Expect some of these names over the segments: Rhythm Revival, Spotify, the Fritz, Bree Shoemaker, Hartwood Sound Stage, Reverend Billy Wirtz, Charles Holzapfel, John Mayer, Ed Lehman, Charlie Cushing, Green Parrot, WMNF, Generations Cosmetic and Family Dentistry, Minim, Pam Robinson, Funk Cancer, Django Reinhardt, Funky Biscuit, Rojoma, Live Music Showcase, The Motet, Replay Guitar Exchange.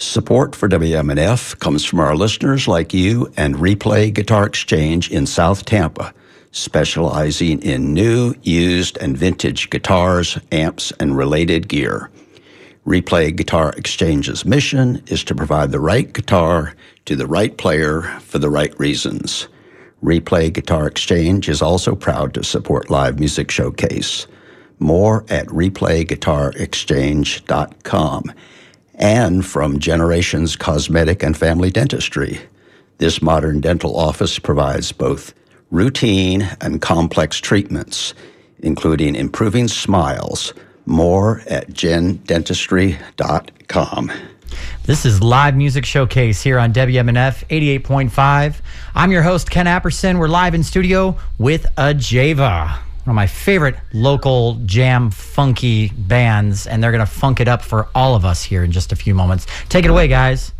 Support for WMNF comes from our listeners like you and Replay Guitar Exchange in South Tampa, specializing in new, used, and vintage guitars, amps, and related gear. Replay Guitar Exchange's mission is to provide the right guitar to the right player for the right reasons. Replay Guitar Exchange is also proud to support Live Music Showcase. More at replayguitarexchange.com. And from Generations Cosmetic and Family Dentistry. This modern dental office provides both routine and complex treatments, including improving smiles. More at gendentistry.com. This is Live Music Showcase here on WMNF 88.5. I'm your host, Ken Apperson. We're live in studio with Ajeva, one of my favorite local jam funky bands, and they're going to funk it up for all of us here in just a few moments. Take it away, guys.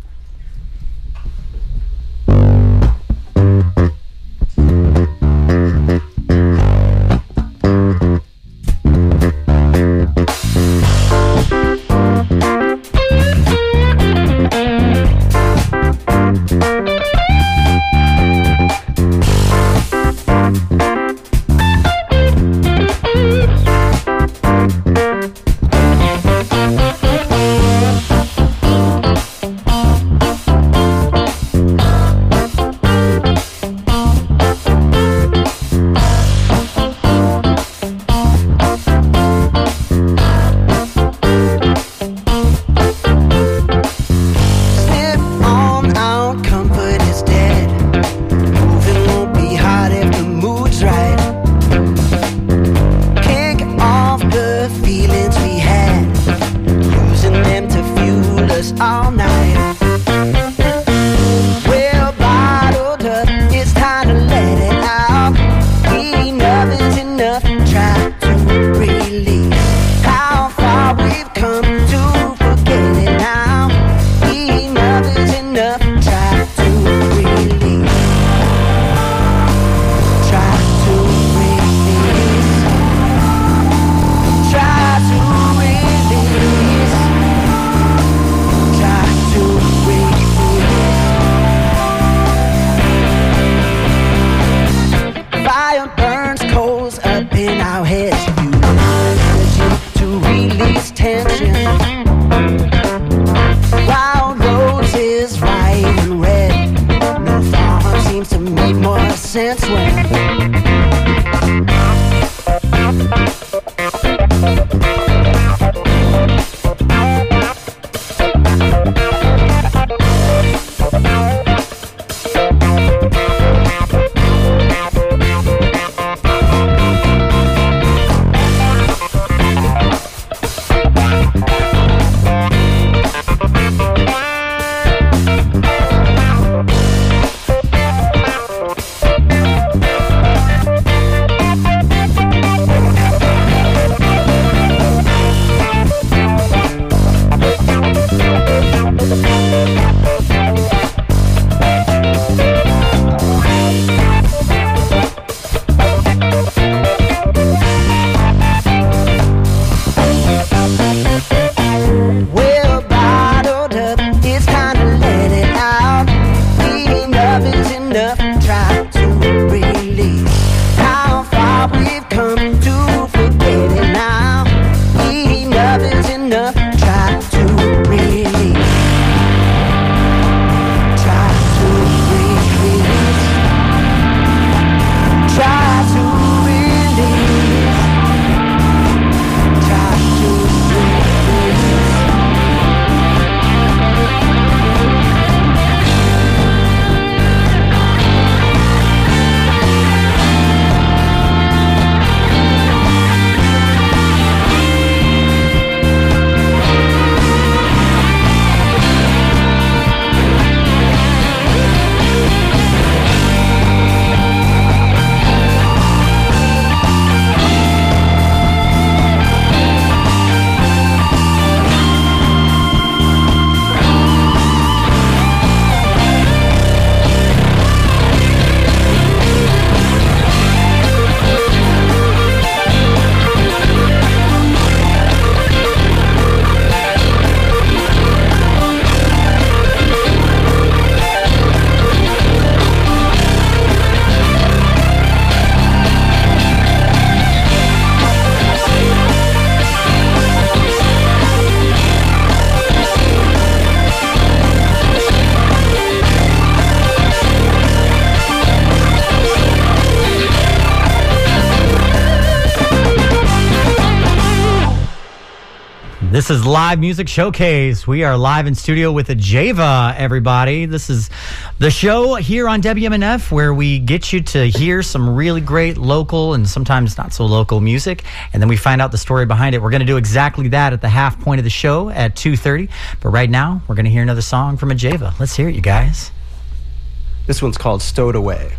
This is Live Music Showcase. We are live in studio with Ajeva, everybody. This is the show here on WMNF where we get you to hear some really great local and sometimes not so local music, and then we find out the story behind it. We're going to do exactly that at the half point of the show at 2:30. But right now, we're going to hear another song from Ajeva. Let's hear it, you guys. This one's called Stowed Away.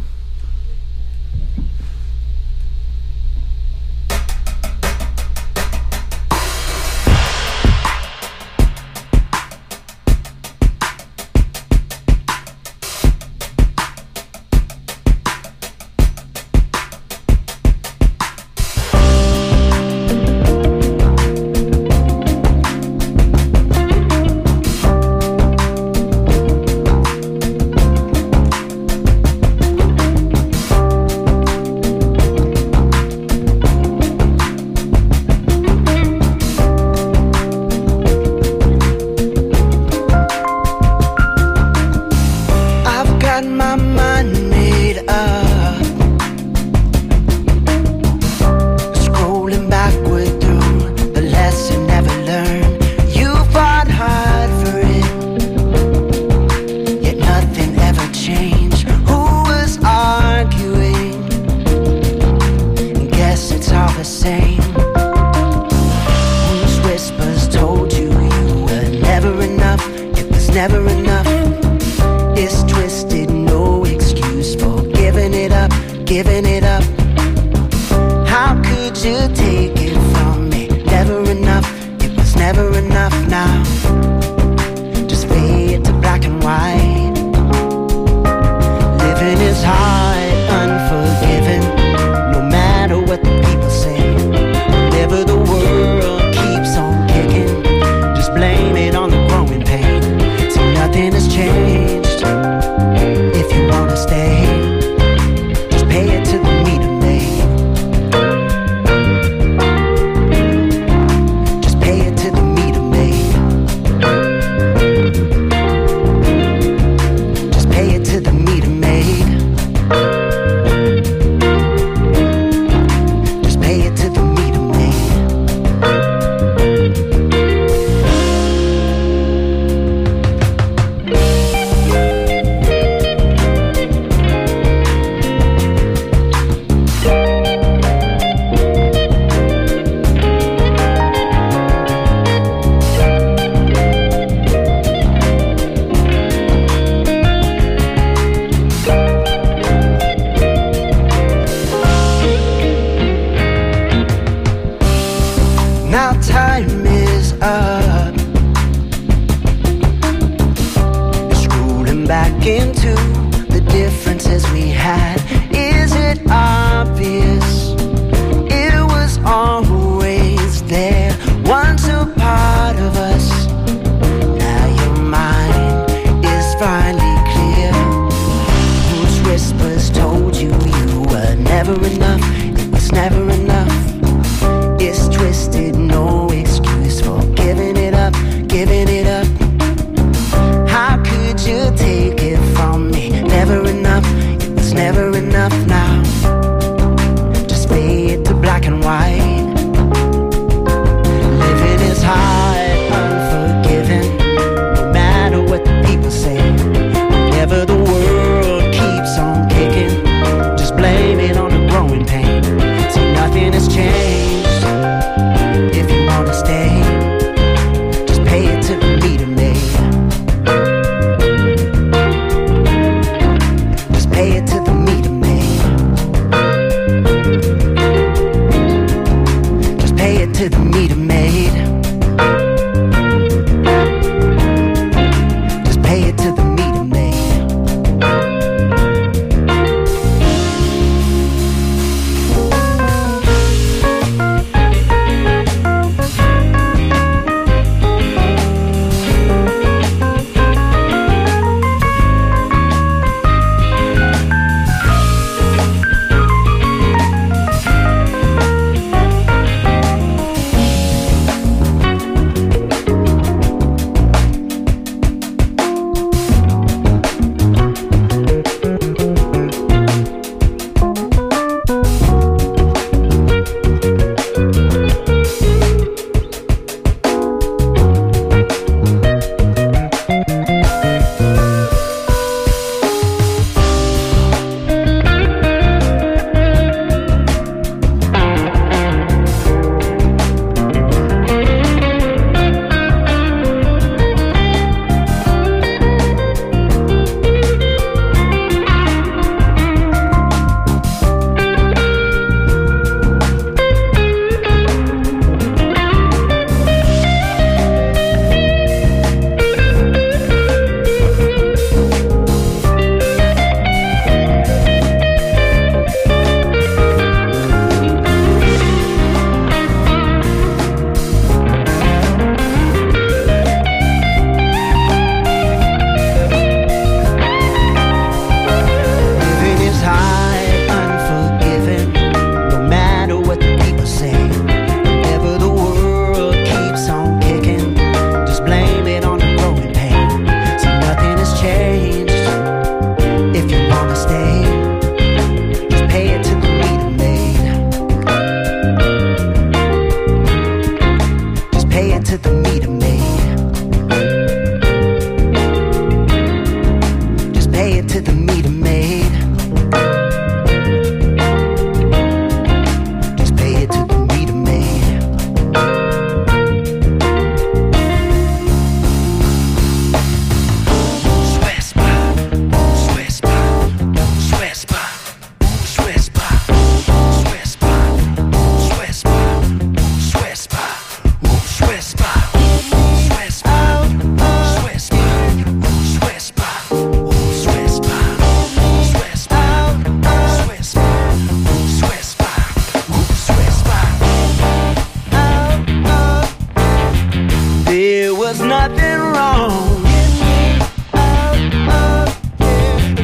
was nothing wrong.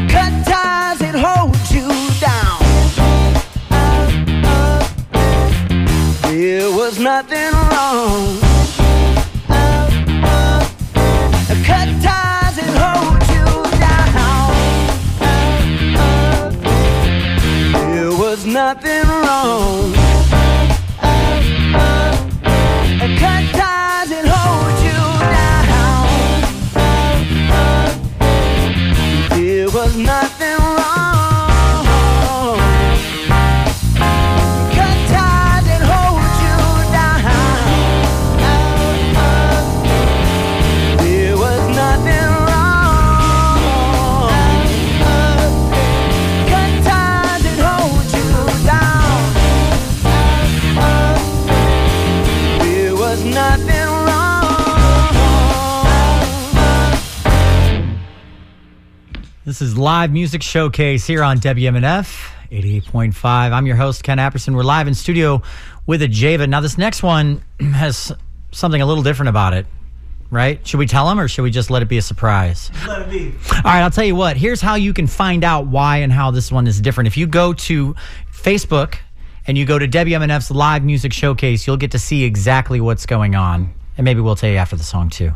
Cut ties and hold you down. There was nothing wrong. Cut ties and hold you down. There was nothing wrong. Cut ties and hold you down. There was nothing wrong. Cut ties and hold you down. There was nothing wrong. Cut ties and hold you down. There was nothing wrong. This is Live Music Showcase here on WMNF 88.5. I'm your host, Ken Apperson. We're live in studio with Ajeva. Now, this next one has something a little different about it, right? Should we tell them or should we just let it be a surprise? Let it be. All right, I'll tell you what. Here's how you can find out why and how this one is different. If you go to Facebook and you go to WMNF's Live Music Showcase, you'll get to see exactly what's going on. And maybe we'll tell you after the song, too.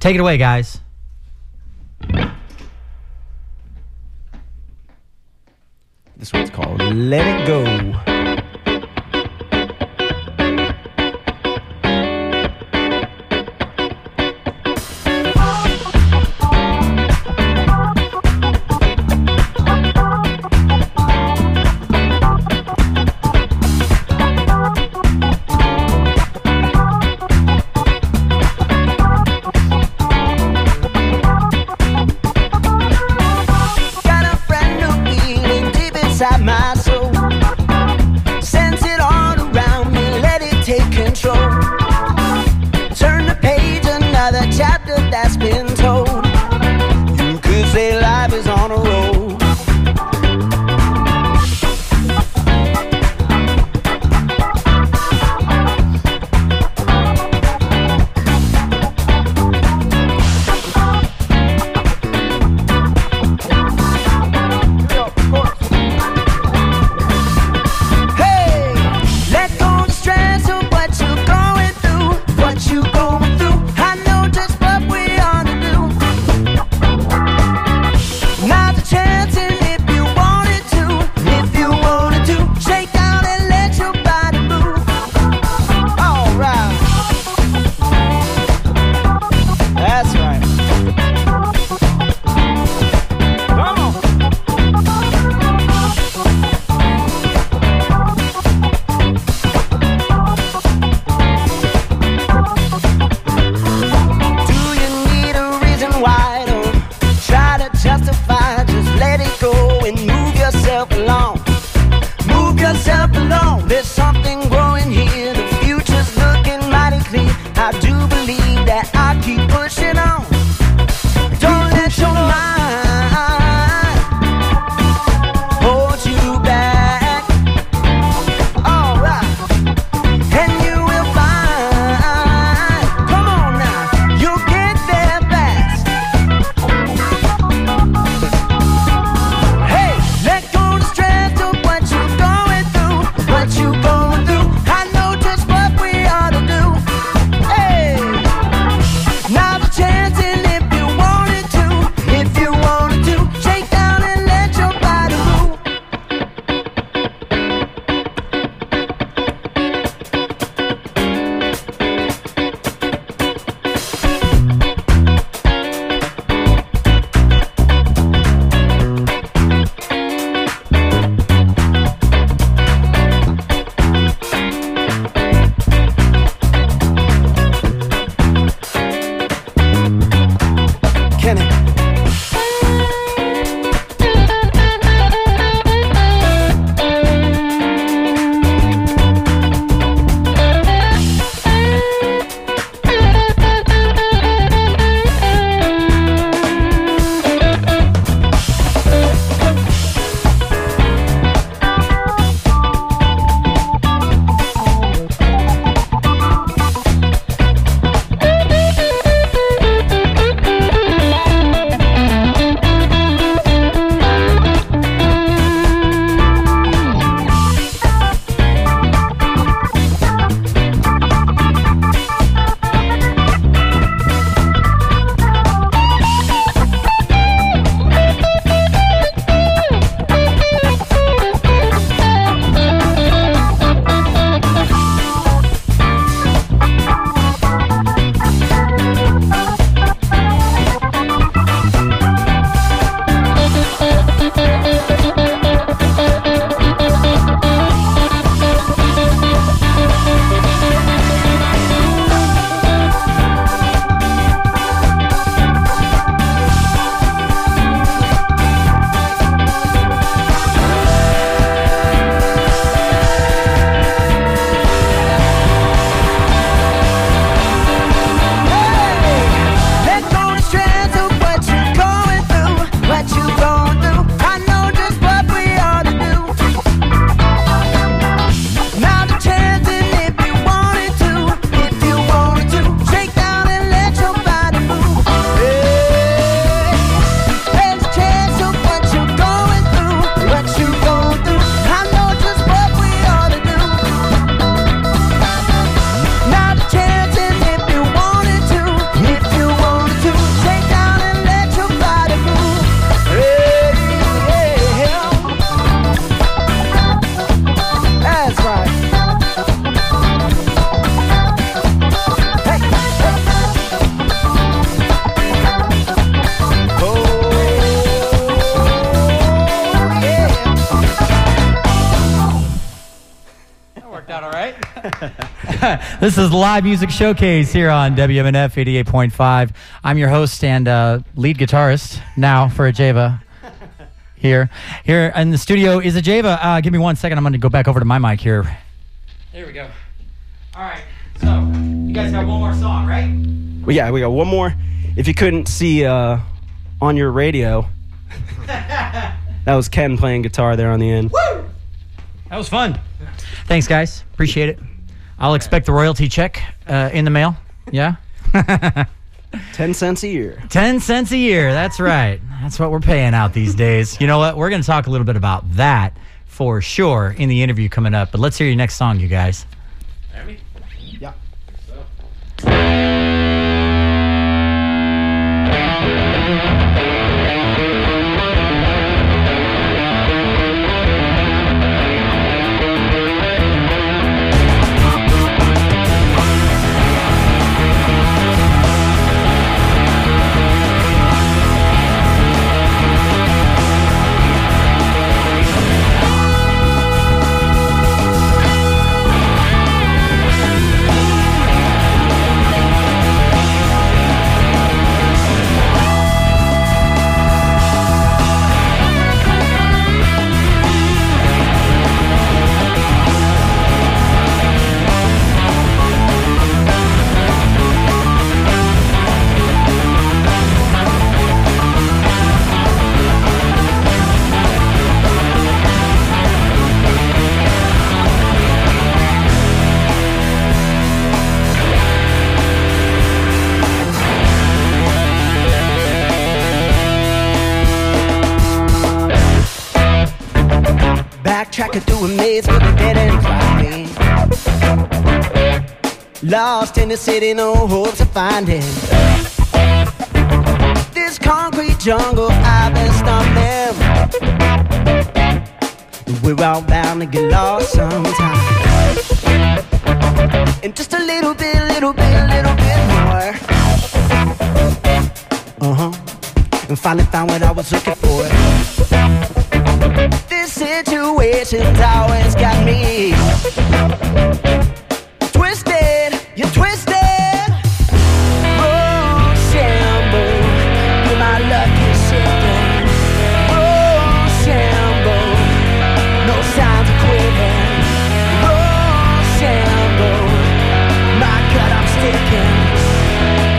Take it away, guys. This one's called Let It Go. You This is Live Music Showcase here on WMNF 88.5. I'm your host and lead guitarist now for Ajeva. Here in the studio is Ajeva. Give me one second. I'm going to go back over to my mic here. There we go. All right. So you guys got one more song, right? Well, yeah, we got one more. If you couldn't see on your radio, that was Ken playing guitar there on the end. Woo! That was fun. Thanks, guys. Appreciate it. I'll expect the royalty check in the mail. Yeah? 10 cents a year. 10 cents a year. That's right. That's what we're paying out these days. You know what? We're going to talk a little bit about that for sure in the interview coming up. But let's hear your next song, you guys. Yeah. Lost in the city, no hopes of finding. This concrete jungle, I've been stomping. We're all bound to get lost sometime. And just a little bit, little bit, little bit more. And finally found what I was looking for. This situation's always got me. You're twisted. Oh, Shambo, you're my lucky chicken. Oh, Shambo, no signs of quitting. Oh, Shambo, my God, I'm sticking.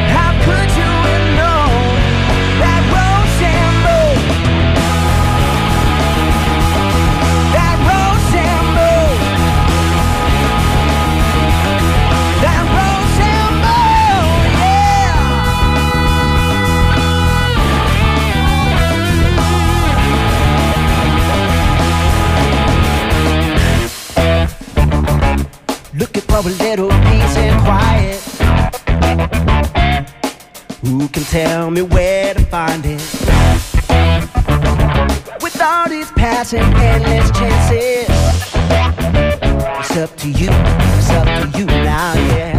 How could you have known that road, Shambo? That road, Shambo. That road, Shambo, yeah. Looking for a little peace and quiet. Who can tell me where to find it? With all these passing endless chances, it's up to you, it's up to you now, yeah.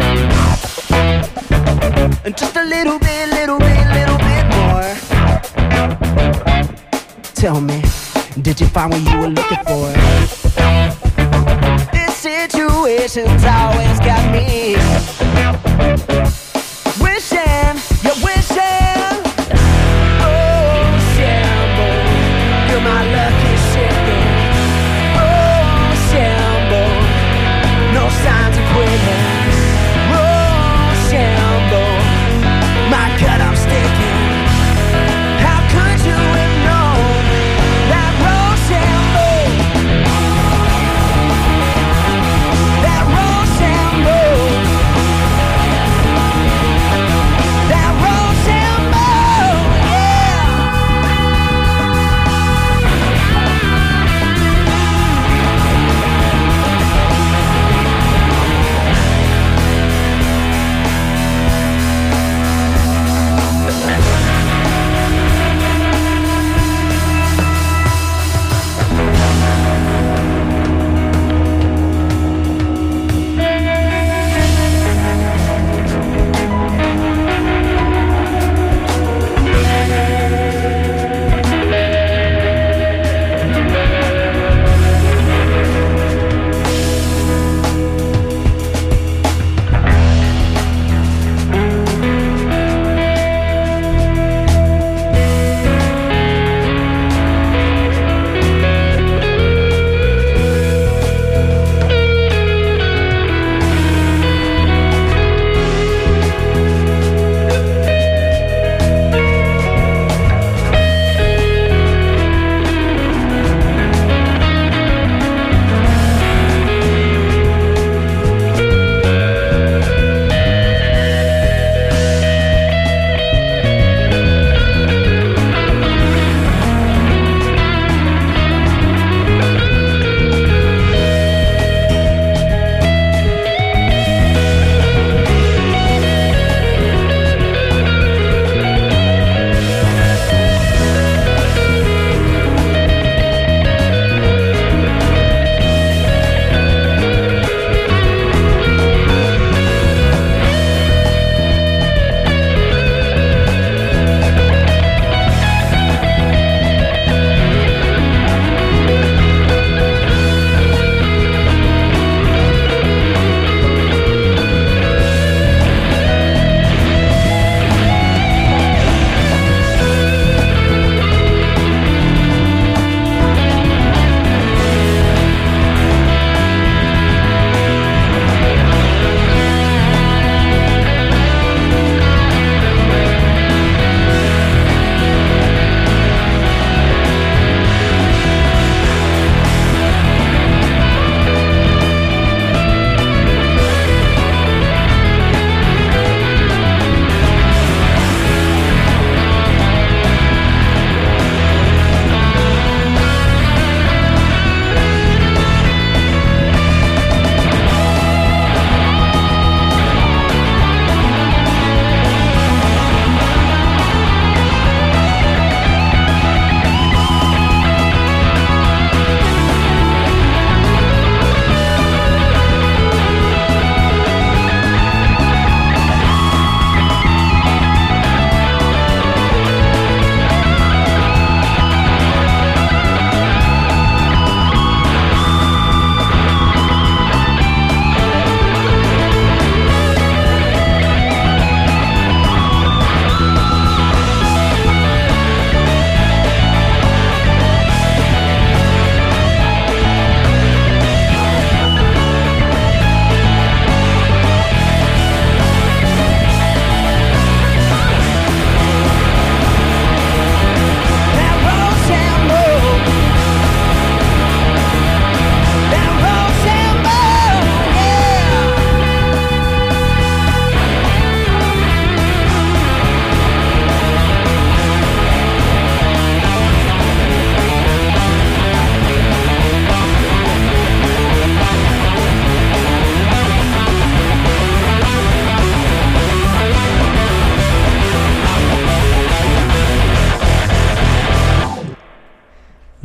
And just a little bit, little bit, little bit more. Tell me, did you find what you were looking for? This situation's always got me wishing, you're wishing. Oh, Shambo, you're my lucky chicken. Oh, Shambo, no signs of quitting. Oh, Shambo, my God, I'm sticking. How could you have known that road, Shambo? That road, Shambo.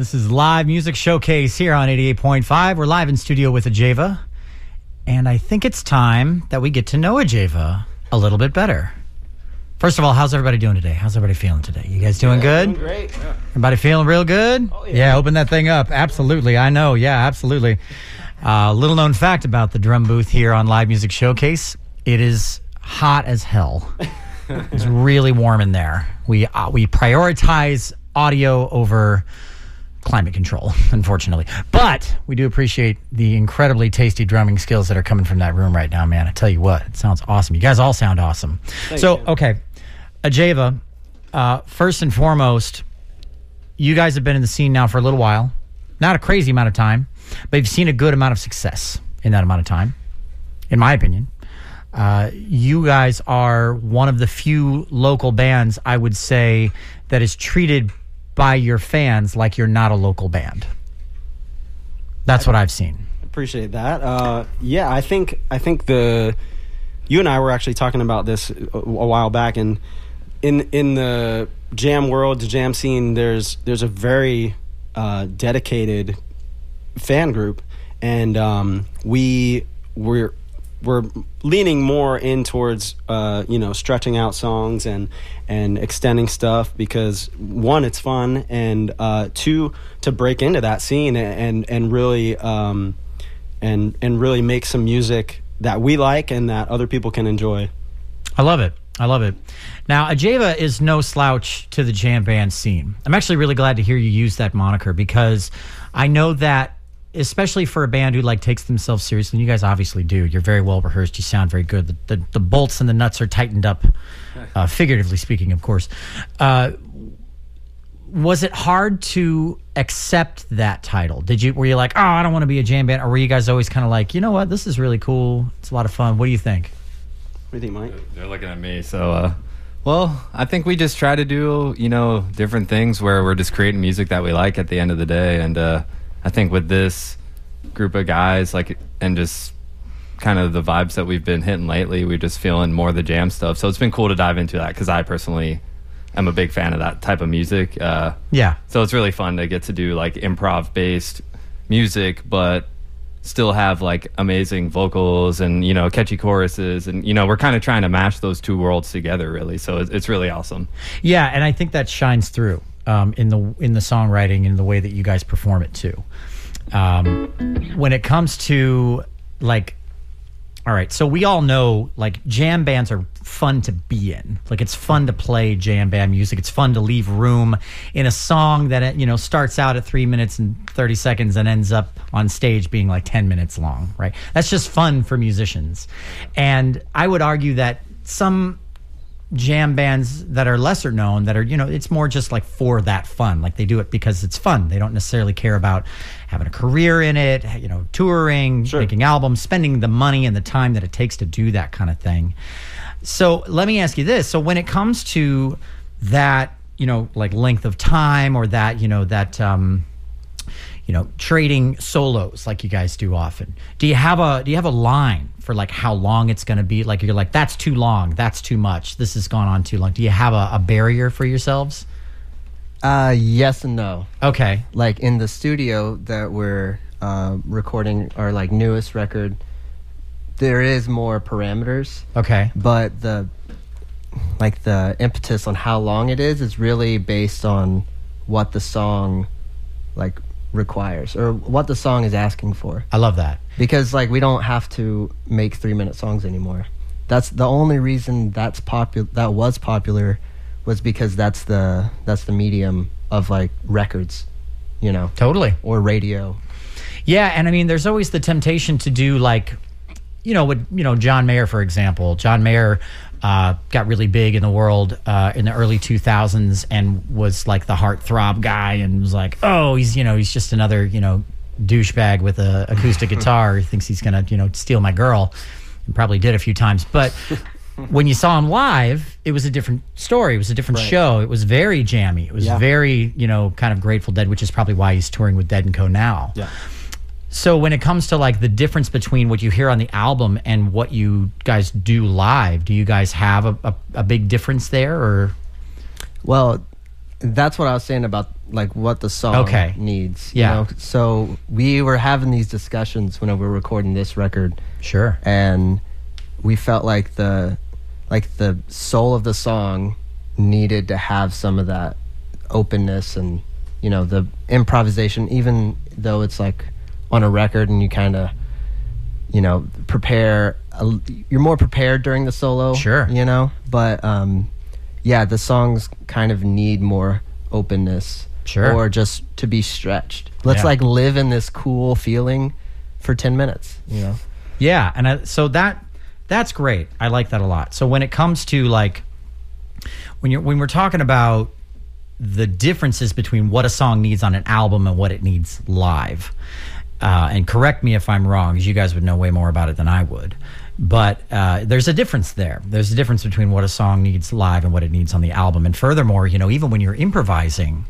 This is Live Music Showcase here on 88.5. We're live in studio with Ajeva, and I think it's time that we get to know Ajeva a little bit better. First of all, how's everybody doing today? How's everybody feeling today? You guys doing good? Doing great. Yeah. Everybody feeling real good? Oh, yeah. Yeah, open that thing up. Absolutely. I know. Yeah, absolutely. Little known fact about the drum booth here on Live Music Showcase. It is hot as hell. It's really warm in there. We prioritize audio over climate control, unfortunately. But we do appreciate the incredibly tasty drumming skills that are coming from that room right now, man. I tell you what, it sounds awesome. You guys all sound awesome. Thanks, so, man. Okay, Ajeva, first and foremost, you guys have been in the scene now for a little while. Not a crazy amount of time, but you've seen a good amount of success in that amount of time, in my opinion. You guys are one of the few local bands, I would say, that is treated by your fans like you're not a local band. That's what I've seen. Appreciate that. Yeah, I think you and I were actually talking about this a while back, and in the jam world, the jam scene, there's a very dedicated fan group, and we're leaning more in towards stretching out songs and extending stuff, because one, it's fun, and two, to break into that scene and really and really make some music that we like and that other people can enjoy. I love it. Now, Ajeva is no slouch to the jam band scene. I'm actually really glad to hear you use that moniker, because I know that, especially for a band who like takes themselves seriously, and you guys obviously do. You're very well rehearsed. You sound very good. The bolts and the nuts are tightened up, figuratively speaking, of course. Was it hard to accept that title? Were you like, oh, I don't want to be a jam band? Or were you guys always kind of like, you know what, this is really cool. It's a lot of fun. What do you think? What do you think, Mike? They're looking at me. So, well, I think we just try to do, different things where we're just creating music that we like at the end of the day. And, I think with this group of guys, and just kind of the vibes that we've been hitting lately, we're just feeling more of the jam stuff. So it's been cool to dive into that, because I personally am a big fan of that type of music. Yeah. So it's really fun to get to do improv-based music, but still have amazing vocals and catchy choruses, and we're kind of trying to mash those two worlds together, really. So it's really awesome. Yeah, and I think that shines through. In the songwriting and the way that you guys perform it too. When it comes to all right, so we all know jam bands are fun to be in. It's fun to play jam band music. It's fun to leave room in a song that starts out at 3 minutes and 30 seconds and ends up on stage being 10 minutes long. Right? That's just fun for musicians. And I would argue that some jam bands that are lesser known, that are it's more just for that fun, they do it because it's fun. They don't necessarily care about having a career in it, touring, sure, making albums, spending the money and the time that it takes to do that kind of thing. So let me ask you this. So when it comes to that, length of time, or that, trading solos like you guys do often, do you have a line for how long it's going to be? You're like, that's too long, that's too much, this has gone on too long. Do you have a barrier for yourselves? Yes and no. Okay. In the studio that we're recording our newest record, there is more parameters. Okay. But the impetus on how long it is really based on what the song requires, or what the song is asking for. I love that, because we don't have to make 3-minute songs anymore. That's the only reason that was popular was because that's the medium of records, totally, or radio. Yeah, and I mean, there's always the temptation to do John Mayer, for example. John Mayer got really big in the world in the early 2000s, and was the heartthrob guy, and was oh, he's just another douchebag with a acoustic guitar who thinks he's gonna steal my girl, and probably did a few times. But when you saw him live, it was a different story. It was a different show. It was very jammy. It was very kind of Grateful Dead, which is probably why he's touring with Dead & Co now. Yeah. So when it comes to the difference between what you hear on the album and what you guys do live, do you guys have a big difference there? Or, well, that's what I was saying about like what the song needs. Yeah. You know? So we were having these discussions when we were recording this record. Sure. And we felt like the soul of the song needed to have some of that openness and, you know, the improvisation, even though it's like on a record and you kind of, you know, prepare. You're more prepared during the solo. Sure. You know, but yeah, the songs kind of need more openness. Sure. Or just to be stretched. Let's like live in this cool feeling for 10 minutes, you know? Yeah. And so that's great. I like that a lot. So when it comes to like, when we're talking about the differences between what a song needs on an album and what it needs live, and correct me if I'm wrong, because you guys would know way more about it than I would. But there's a difference there. There's a difference between what a song needs live and what it needs on the album. And furthermore, you know, even when you're improvising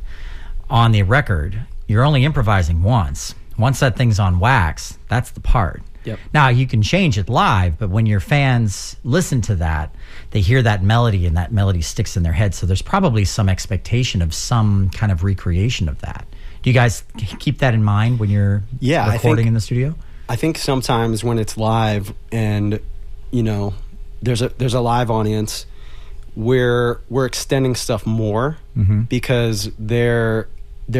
on the record, you're only improvising once. Once that thing's on wax, that's the part. Yep. Now, you can change it live, but when your fans listen to that, they hear that melody and that melody sticks in their head. So there's probably some expectation of some kind of recreation of that. Do you guys keep that in mind when you're recording in the studio? I think sometimes when it's live and, you know, there's a live audience, we're extending stuff more because they're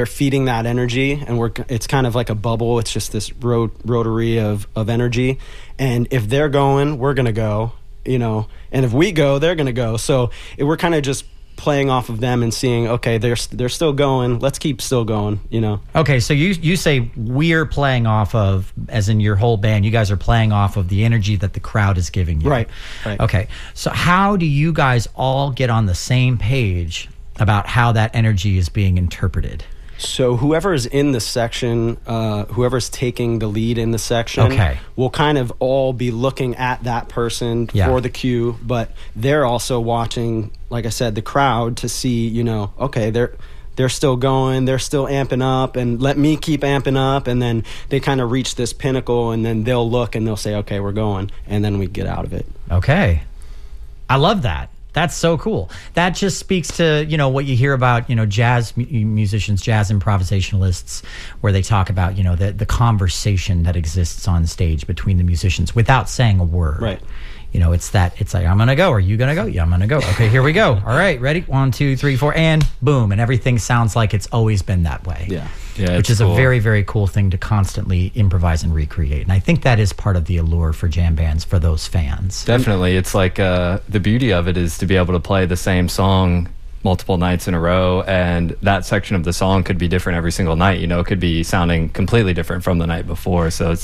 feeding that energy, and it's kind of like a bubble. It's just this rotary of energy, and if they're going, we're gonna go, you know, and if we go, they're gonna go. So we're kind of just playing off of them and seeing, okay, they're still going, let's keep still going, you know. Okay, so you say we're playing off of, as in your whole band, you guys are playing off of the energy that the crowd is giving you. Right. Okay, so how do you guys all get on the same page about how that energy is being interpreted? So whoever is in the section, whoever's taking the lead in the section, will kind of all be looking at that person for the cue, but they're also watching, like I said, the crowd to see, you know, okay, they're still going, they're still amping up, and let me keep amping up, and then they kind of reach this pinnacle, and then they'll look and they'll say, okay, we're going, and then we get out of it. Okay. I love that. That's so cool. That just speaks to, you know, what you hear about, you know, jazz musicians, jazz improvisationalists, where they talk about, you know, the conversation that exists on stage between the musicians without saying a word. Right. You know, it's like, I'm going to go. Are you going to go? Yeah, I'm going to go. Okay, here we go. All right, ready? 1, 2, 3, 4, and boom. And everything sounds like it's always been that way. Yeah, which is cool. A very, very cool thing to constantly improvise and recreate. And I think that is part of the allure for jam bands, for those fans. Definitely. It's like the beauty of it is to be able to play the same song multiple nights in a row, and that section of the song could be different every single night. You know, it could be sounding completely different from the night before. So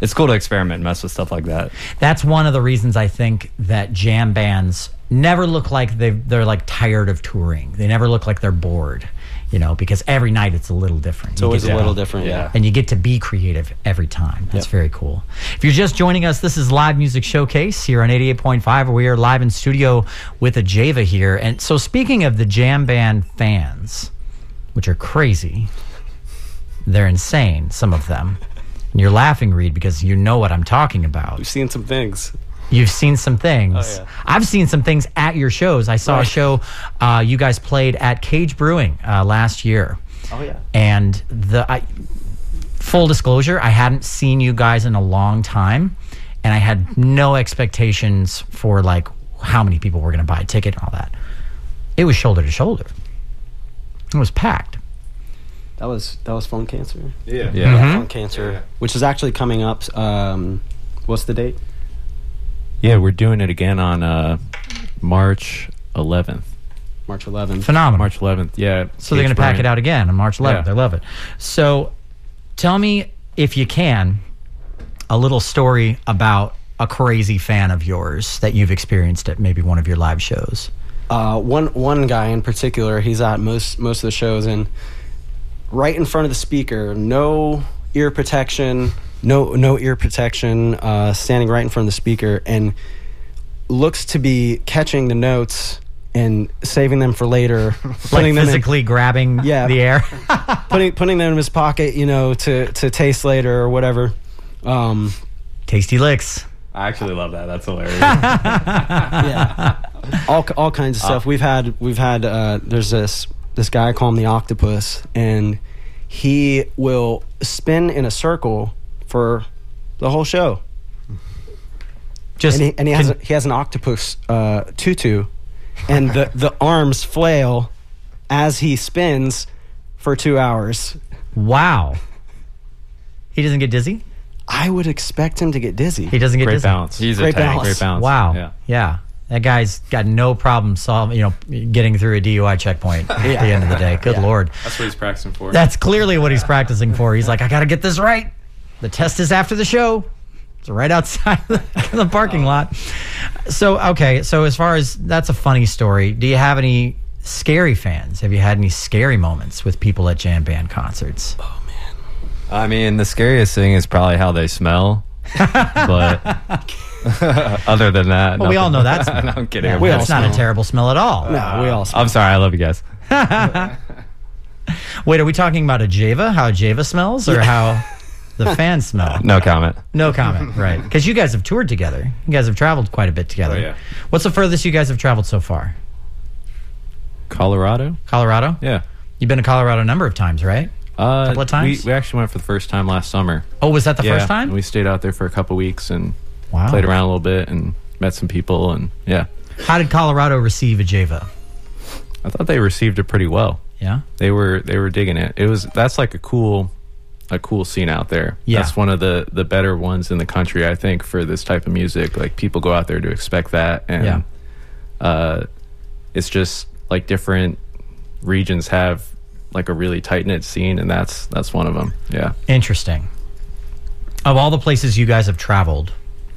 it's cool to experiment and mess with stuff like that. That's one of the reasons I think that jam bands never look like they're like tired of touring. They never look like they're bored, you know, because every night it's a little different. It's always a little different, yeah. And you get to be creative every time. That's very cool. If you're just joining us, this is Live Music Showcase here on 88.5, where we are live in studio with Ajeva here. And so speaking of the jam band fans, which are crazy, they're insane, some of them. And you're laughing, Reed, because you know what I'm talking about. We've seen some things. You've seen some things. Oh, yeah. I've seen some things at your shows. I saw a show you guys played at Cage Brewing last year. Oh, yeah. And full disclosure, I hadn't seen you guys in a long time, and I had no expectations for, like, how many people were going to buy a ticket and all that. It was shoulder to shoulder. It was packed. That was Funk Cancer. Yeah. Funk Cancer, which is actually coming up. What's the date? Yeah, we're doing it again on March 11th. March 11th. Phenomenal. March 11th, yeah. So they're going to pack it out again on March 11th. Yeah. I love it. So tell me, if you can, a little story about a crazy fan of yours that you've experienced at maybe one of your live shows. One guy in particular, he's at most of the shows, and right in front of the speaker, no ear protection, standing right in front of the speaker, and looks to be catching the notes and saving them for later, like physically grabbing the air, putting them in his pocket, you know, to taste later or whatever. Tasty licks. I actually love that. That's hilarious. All kinds of stuff. We've had there's this this guy, I call him the octopus, and he will spin in a circle for the whole show. Just and he has an octopus tutu, and the arms flail as he spins for 2 hours. Wow. He doesn't get dizzy? I would expect him to get dizzy. He doesn't get dizzy. Balance. He's great balance. Great balance. Wow. Yeah. Yeah. That guy's got no problem solving, getting through a DUI checkpoint at the end of the day. Good Lord. That's what he's practicing for. That's clearly what he's practicing for. He's like, I got to get this right. The test is after the show. It's right outside the parking lot. So, okay. So as far as that's a funny story, do you have any scary fans? Have you had any scary moments with people at jam band concerts? Oh, man. I mean, the scariest thing is probably how they smell. But... other than that, well, we all know that's no, I'm kidding. Yeah, that's not smell. A terrible smell at all. No, we all smell. I'm sorry, I love you guys. Wait, are we talking about Ajeva? How Ajeva smells, or how the fans smell? No comment. No comment. Right, because you guys have toured together. You guys have traveled quite a bit together. Oh, yeah. What's the furthest you guys have traveled so far? Colorado. Yeah, you've been to Colorado a number of times, right? A couple of times. We actually went for the first time last summer. Oh, was that the first time? We stayed out there for a couple weeks and. Wow. Played around a little bit and met some people, and How did Colorado receive Ajeva? I thought they received it pretty well. Yeah, they were digging it. It was like a cool scene out there. Yeah, that's one of the better ones in the country, I think, for this type of music. Like people go out there to expect that, and it's just like different regions have like a really tight knit scene, and that's one of them. Yeah, interesting. Of all the places you guys have traveled,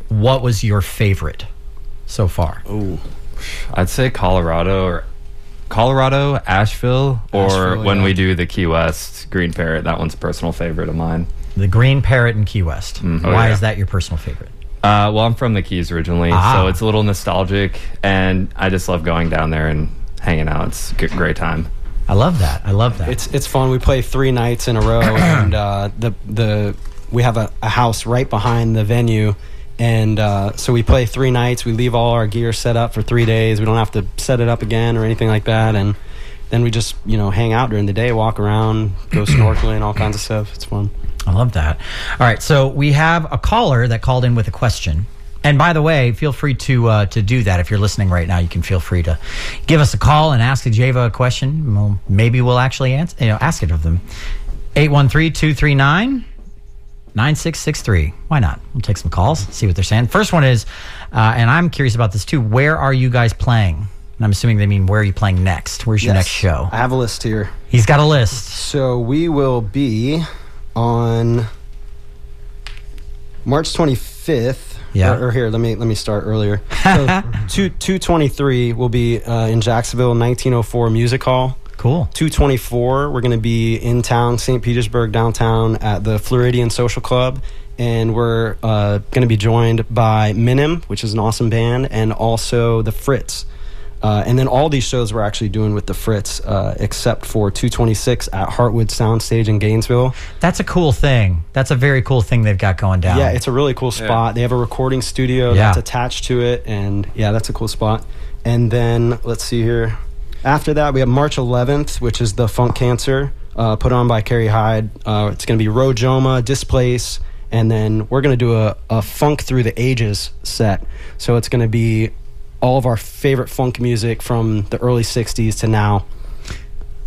what was your favorite so far? Oh, I'd say Colorado, Asheville, or when we do the Key West Green Parrot. That one's a personal favorite of mine. The Green Parrot in Key West. Mm-hmm. Why is that your personal favorite? Well, I'm from the Keys originally, so it's a little nostalgic, and I just love going down there and hanging out. It's a great time. I love that. It's fun. We play 3 nights in a row, and we have a house right behind the venue. And so we play 3 nights. We leave all our gear set up for 3 days. We don't have to set it up again or anything like that. And then we just, hang out during the day, walk around, go snorkeling, all kinds of stuff. It's fun. I love that. All right. So we have a caller that called in with a question. And by the way, feel free to do that. If you're listening right now, you can feel free to give us a call and ask Ajeva a question. Well, maybe we'll actually answer, ask it of them. 813-239-9663. Why not? We'll take some calls, see what they're saying. First one is, and I'm curious about this too, where are you guys playing? And I'm assuming they mean where are you playing next? Where's your next show? I have a list here. He's got a list. So we will be on March 25th. Yeah. Or here, let me start earlier. So 223 will be in Jacksonville, 1904 Music Hall. Cool. 224, we're going to be in town, St. Petersburg, downtown, at the Floridian Social Club. And we're going to be joined by Minim, which is an awesome band, and also the Fritz. And then all these shows we're actually doing with the Fritz, except for 226 at Hartwood Sound Stage in Gainesville. That's a cool thing. That's a very cool thing they've got going down. Yeah, it's a really cool spot. Yeah. They have a recording studio that's attached to it. And that's a cool spot. And then, let's see here. After that, we have March 11th, which is the Funk Cancer, put on by Carrie Hyde. It's going to be Rojoma, Displace, and then we're going to do a Funk Through the Ages set. So it's going to be all of our favorite funk music from the early 60s to now.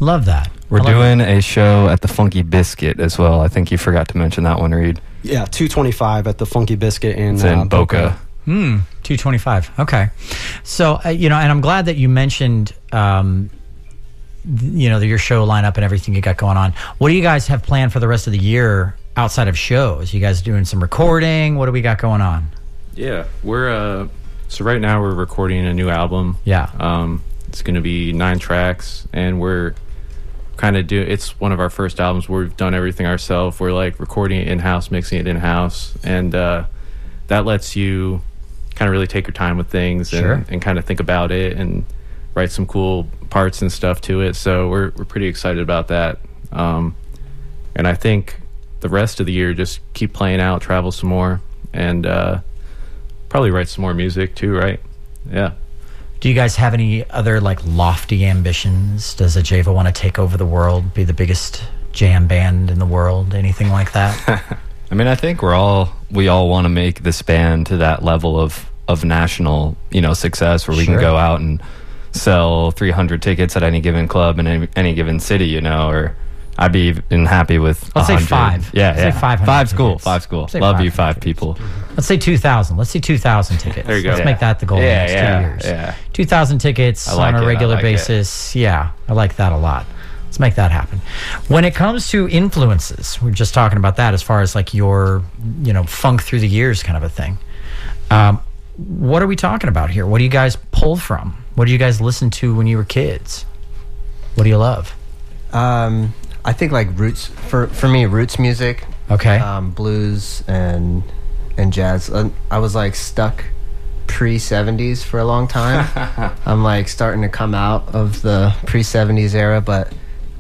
Love that. We're doing a show at the Funky Biscuit as well. I think you forgot to mention that one, Reed. Yeah, 225 at the Funky Biscuit in Boca. Hmm, 225. Okay. So, and I'm glad that you mentioned, your show lineup and everything you got going on. What do you guys have planned for the rest of the year outside of shows? You guys doing some recording? What do we got going on? Yeah, we're, so right now we're recording a new album. Yeah. It's going to be 9 tracks, and we're kind of it's one of our first albums where we've done everything ourselves. We're like recording it in-house, mixing it in-house, and that lets you kind of really take your time with things and, and kind of think about it and write some cool parts and stuff to it. So we're pretty excited about that. And I think the rest of the year, just keep playing out, travel some more, and probably write some more music too, right? Yeah. Do you guys have any other like lofty ambitions? Does Ajeva want to take over the world, be the biggest jam band in the world, anything like that? I mean, I think we all want to make this band to that level of national, success where we can go out and sell 300 tickets at any given club in any given city, or I'd be even happy with let's 100. Say five. Yeah, let's say 500 five's tickets. Cool. Five's cool. Love you, five tickets. People. Let's say 2,000. Let's see 2,000 tickets. There you go. Let's make that the goal in the next 2 years. Yeah. 2,000 tickets on a regular basis. Yeah, I like that a lot. Let's make that happen. When it comes to influences, we're just talking about that as far as like your, funk through the years kind of a thing. What are we talking about here? What do you guys pull from? What do you guys listen to when you were kids? What do you love? I think like roots for me, roots music. Okay. Blues and jazz. I was like stuck pre-70s for a long time. I'm like starting to come out of the pre-70s era, but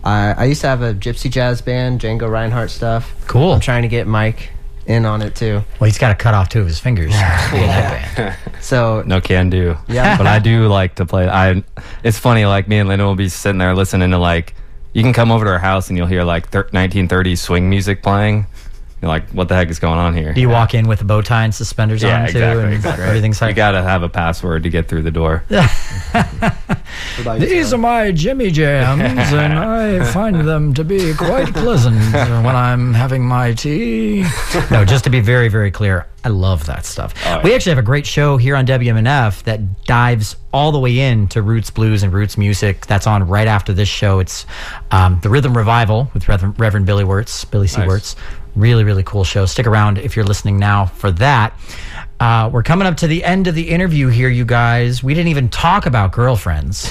I used to have a gypsy jazz band, Django Reinhardt stuff. Cool. I'm trying to get Mike in on it too. Well, he's got to cut off 2 of his fingers. Yeah. So no can do. Yeah. But I do like to play. It's funny. Like me and Linda will be sitting there listening to like. You can come over to our house and you'll hear like 1930s swing music playing. You're like, what the heck is going on here? Do you walk in with a bow tie and suspenders on too? Exactly, and everything's like, you gotta have a password to get through the door. These are my Jimmy Jams, and I find them to be quite pleasant when I'm having my tea. No, just to be very, very clear, I love that stuff. Oh, yeah. We actually have a great show here on WMNF that dives all the way into roots blues and roots music. That's on right after this show. It's the Rhythm Revival with Reverend Billy Wirtz, Billy C. Nice. Wirtz. Really, really cool show. Stick around if you're listening now for that. We're coming up to the end of the interview here, you guys. We didn't even talk about girlfriends,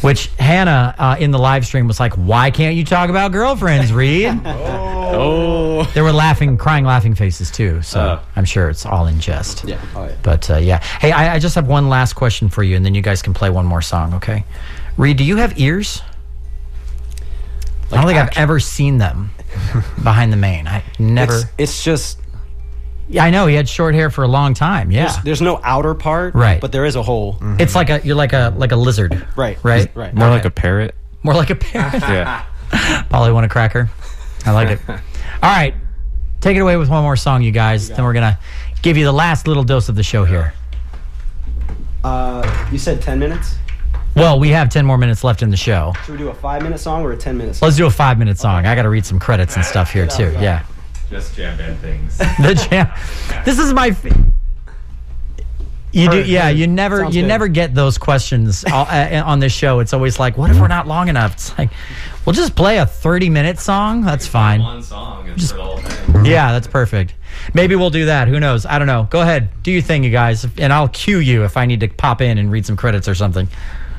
which Hannah in the live stream was like, why can't you talk about girlfriends, Reed? Oh. There were crying faces too, so I'm sure it's all in jest. Yeah. Oh, yeah. But yeah. Hey, I just have one last question for you, and then you guys can play one more song, okay? Reed, do you have ears? Like I don't think I've ever seen them behind the mane. I never. It's just. Yeah, I know he had short hair for a long time. Yeah, there's no outer part, right? But there is a hole. Mm-hmm. It's like you're like a lizard, right? Right. More like a parrot. More like a parrot. Yeah. Polly want a cracker. I like it. All right, take it away with one more song, you guys. Then we're gonna give you the last little dose of the show here. You said 10 minutes. Well, we have 10 more minutes left in the show. Should we do a 5-minute song or a 10-minute song? Let's do a 5-minute song. Okay. I got to read some credits and stuff here, too. Yeah. Just jam band things. The jam. This is my... You do, yeah. You never get those questions on this show. It's always like, what if we're not long enough? It's like, we'll just play a 30-minute song. That's fine. One song is the whole thing. Yeah, that's perfect. Maybe we'll do that. Who knows? I don't know. Go ahead, do your thing, you guys, and I'll cue you if I need to pop in and read some credits or something.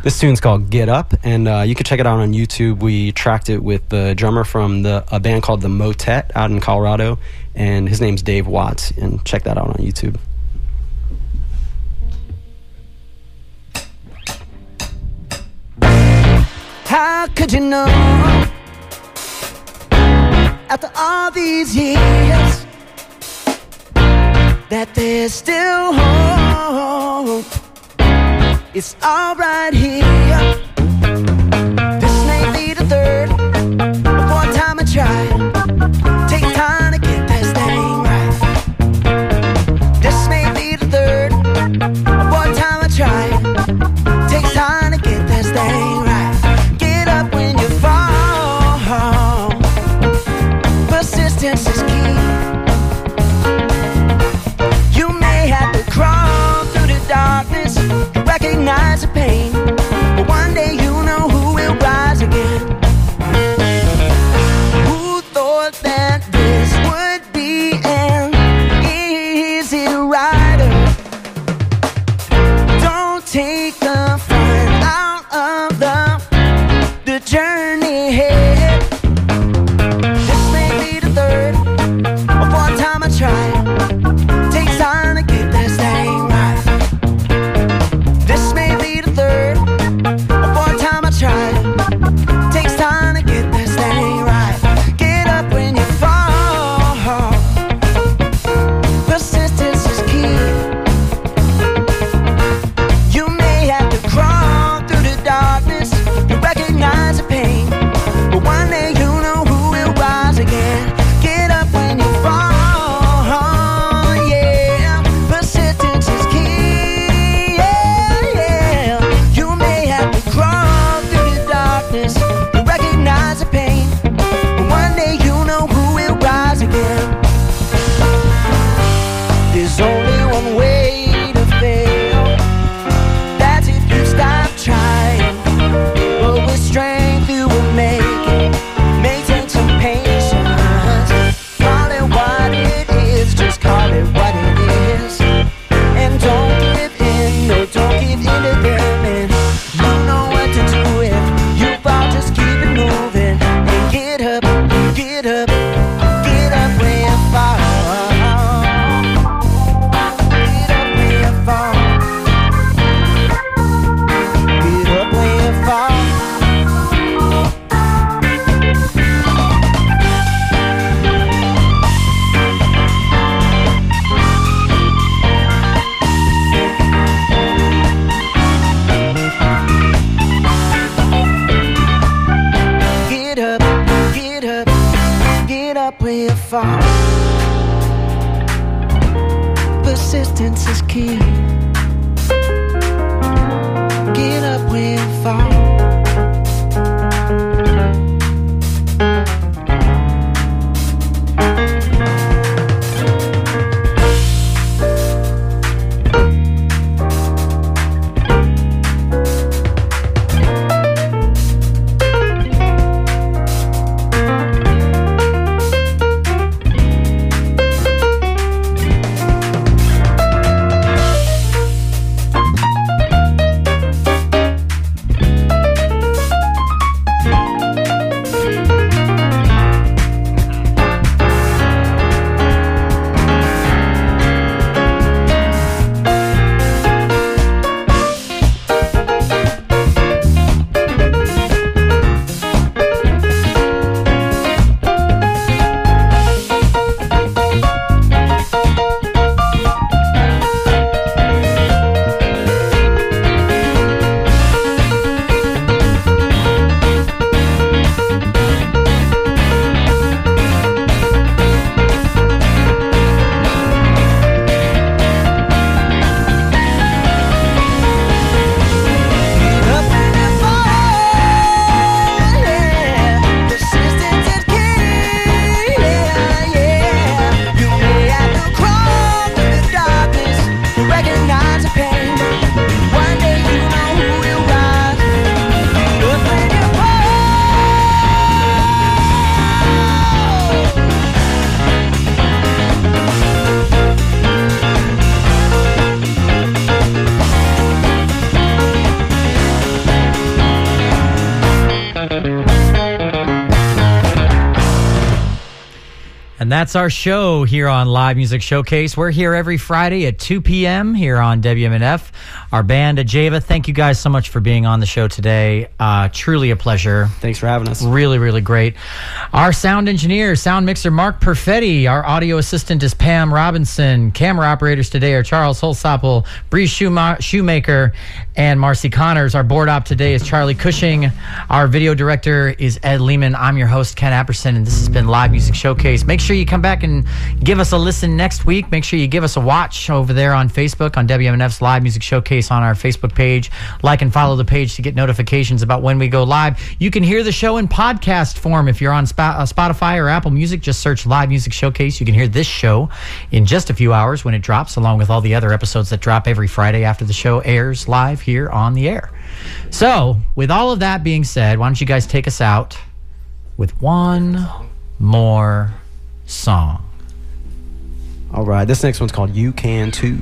This tune's called Get Up, and you can check it out on YouTube. We tracked it with the drummer from a band called The Motet out in Colorado, and his name's Dave Watts, and check that out on YouTube. How could you know, after all these years, that there's still hope? It's all right here. This may be the third or fourth time I tried. Take time to get this thing right. This may be the third or fourth time I tried. Takes time to get this thing right. Get up when you fall. Persistence is key. You may have to crawl through the darkness. Recognize the pain, but one day up where you're from. Persistence is key. Get up where you're from. And that's our show here on Live Music Showcase. We're here every Friday at 2 p.m. here on WMNF. Our band, Ajeva, thank you guys so much for being on the show today. Truly a pleasure. Thanks for having us. Really, really great. Our sound engineer, sound mixer, Mark Perfetti. Our audio assistant is Pam Robinson. Camera operators today are Charles Holzapfel, Bree Shoemaker, and Marcy Connors. Our board op today is Charlie Cushing. Our video director is Ed Lehman. I'm your host, Ken Apperson, and this has been Live Music Showcase. Make sure you come back and give us a listen next week. Make sure you give us a watch over there on Facebook, on WMNF's Live Music Showcase on our Facebook page. Like and follow the page to get notifications about when we go live. You can hear the show in podcast form if you're on Spotify or Apple Music. Just search Live Music Showcase. You can hear this show in just a few hours when it drops, along with all the other episodes that drop every Friday after the show airs live here on the air. So, with all of that being said, why don't you guys take us out with one more song. All right, this next one's called You Can Too.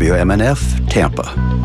WMNF, Tampa.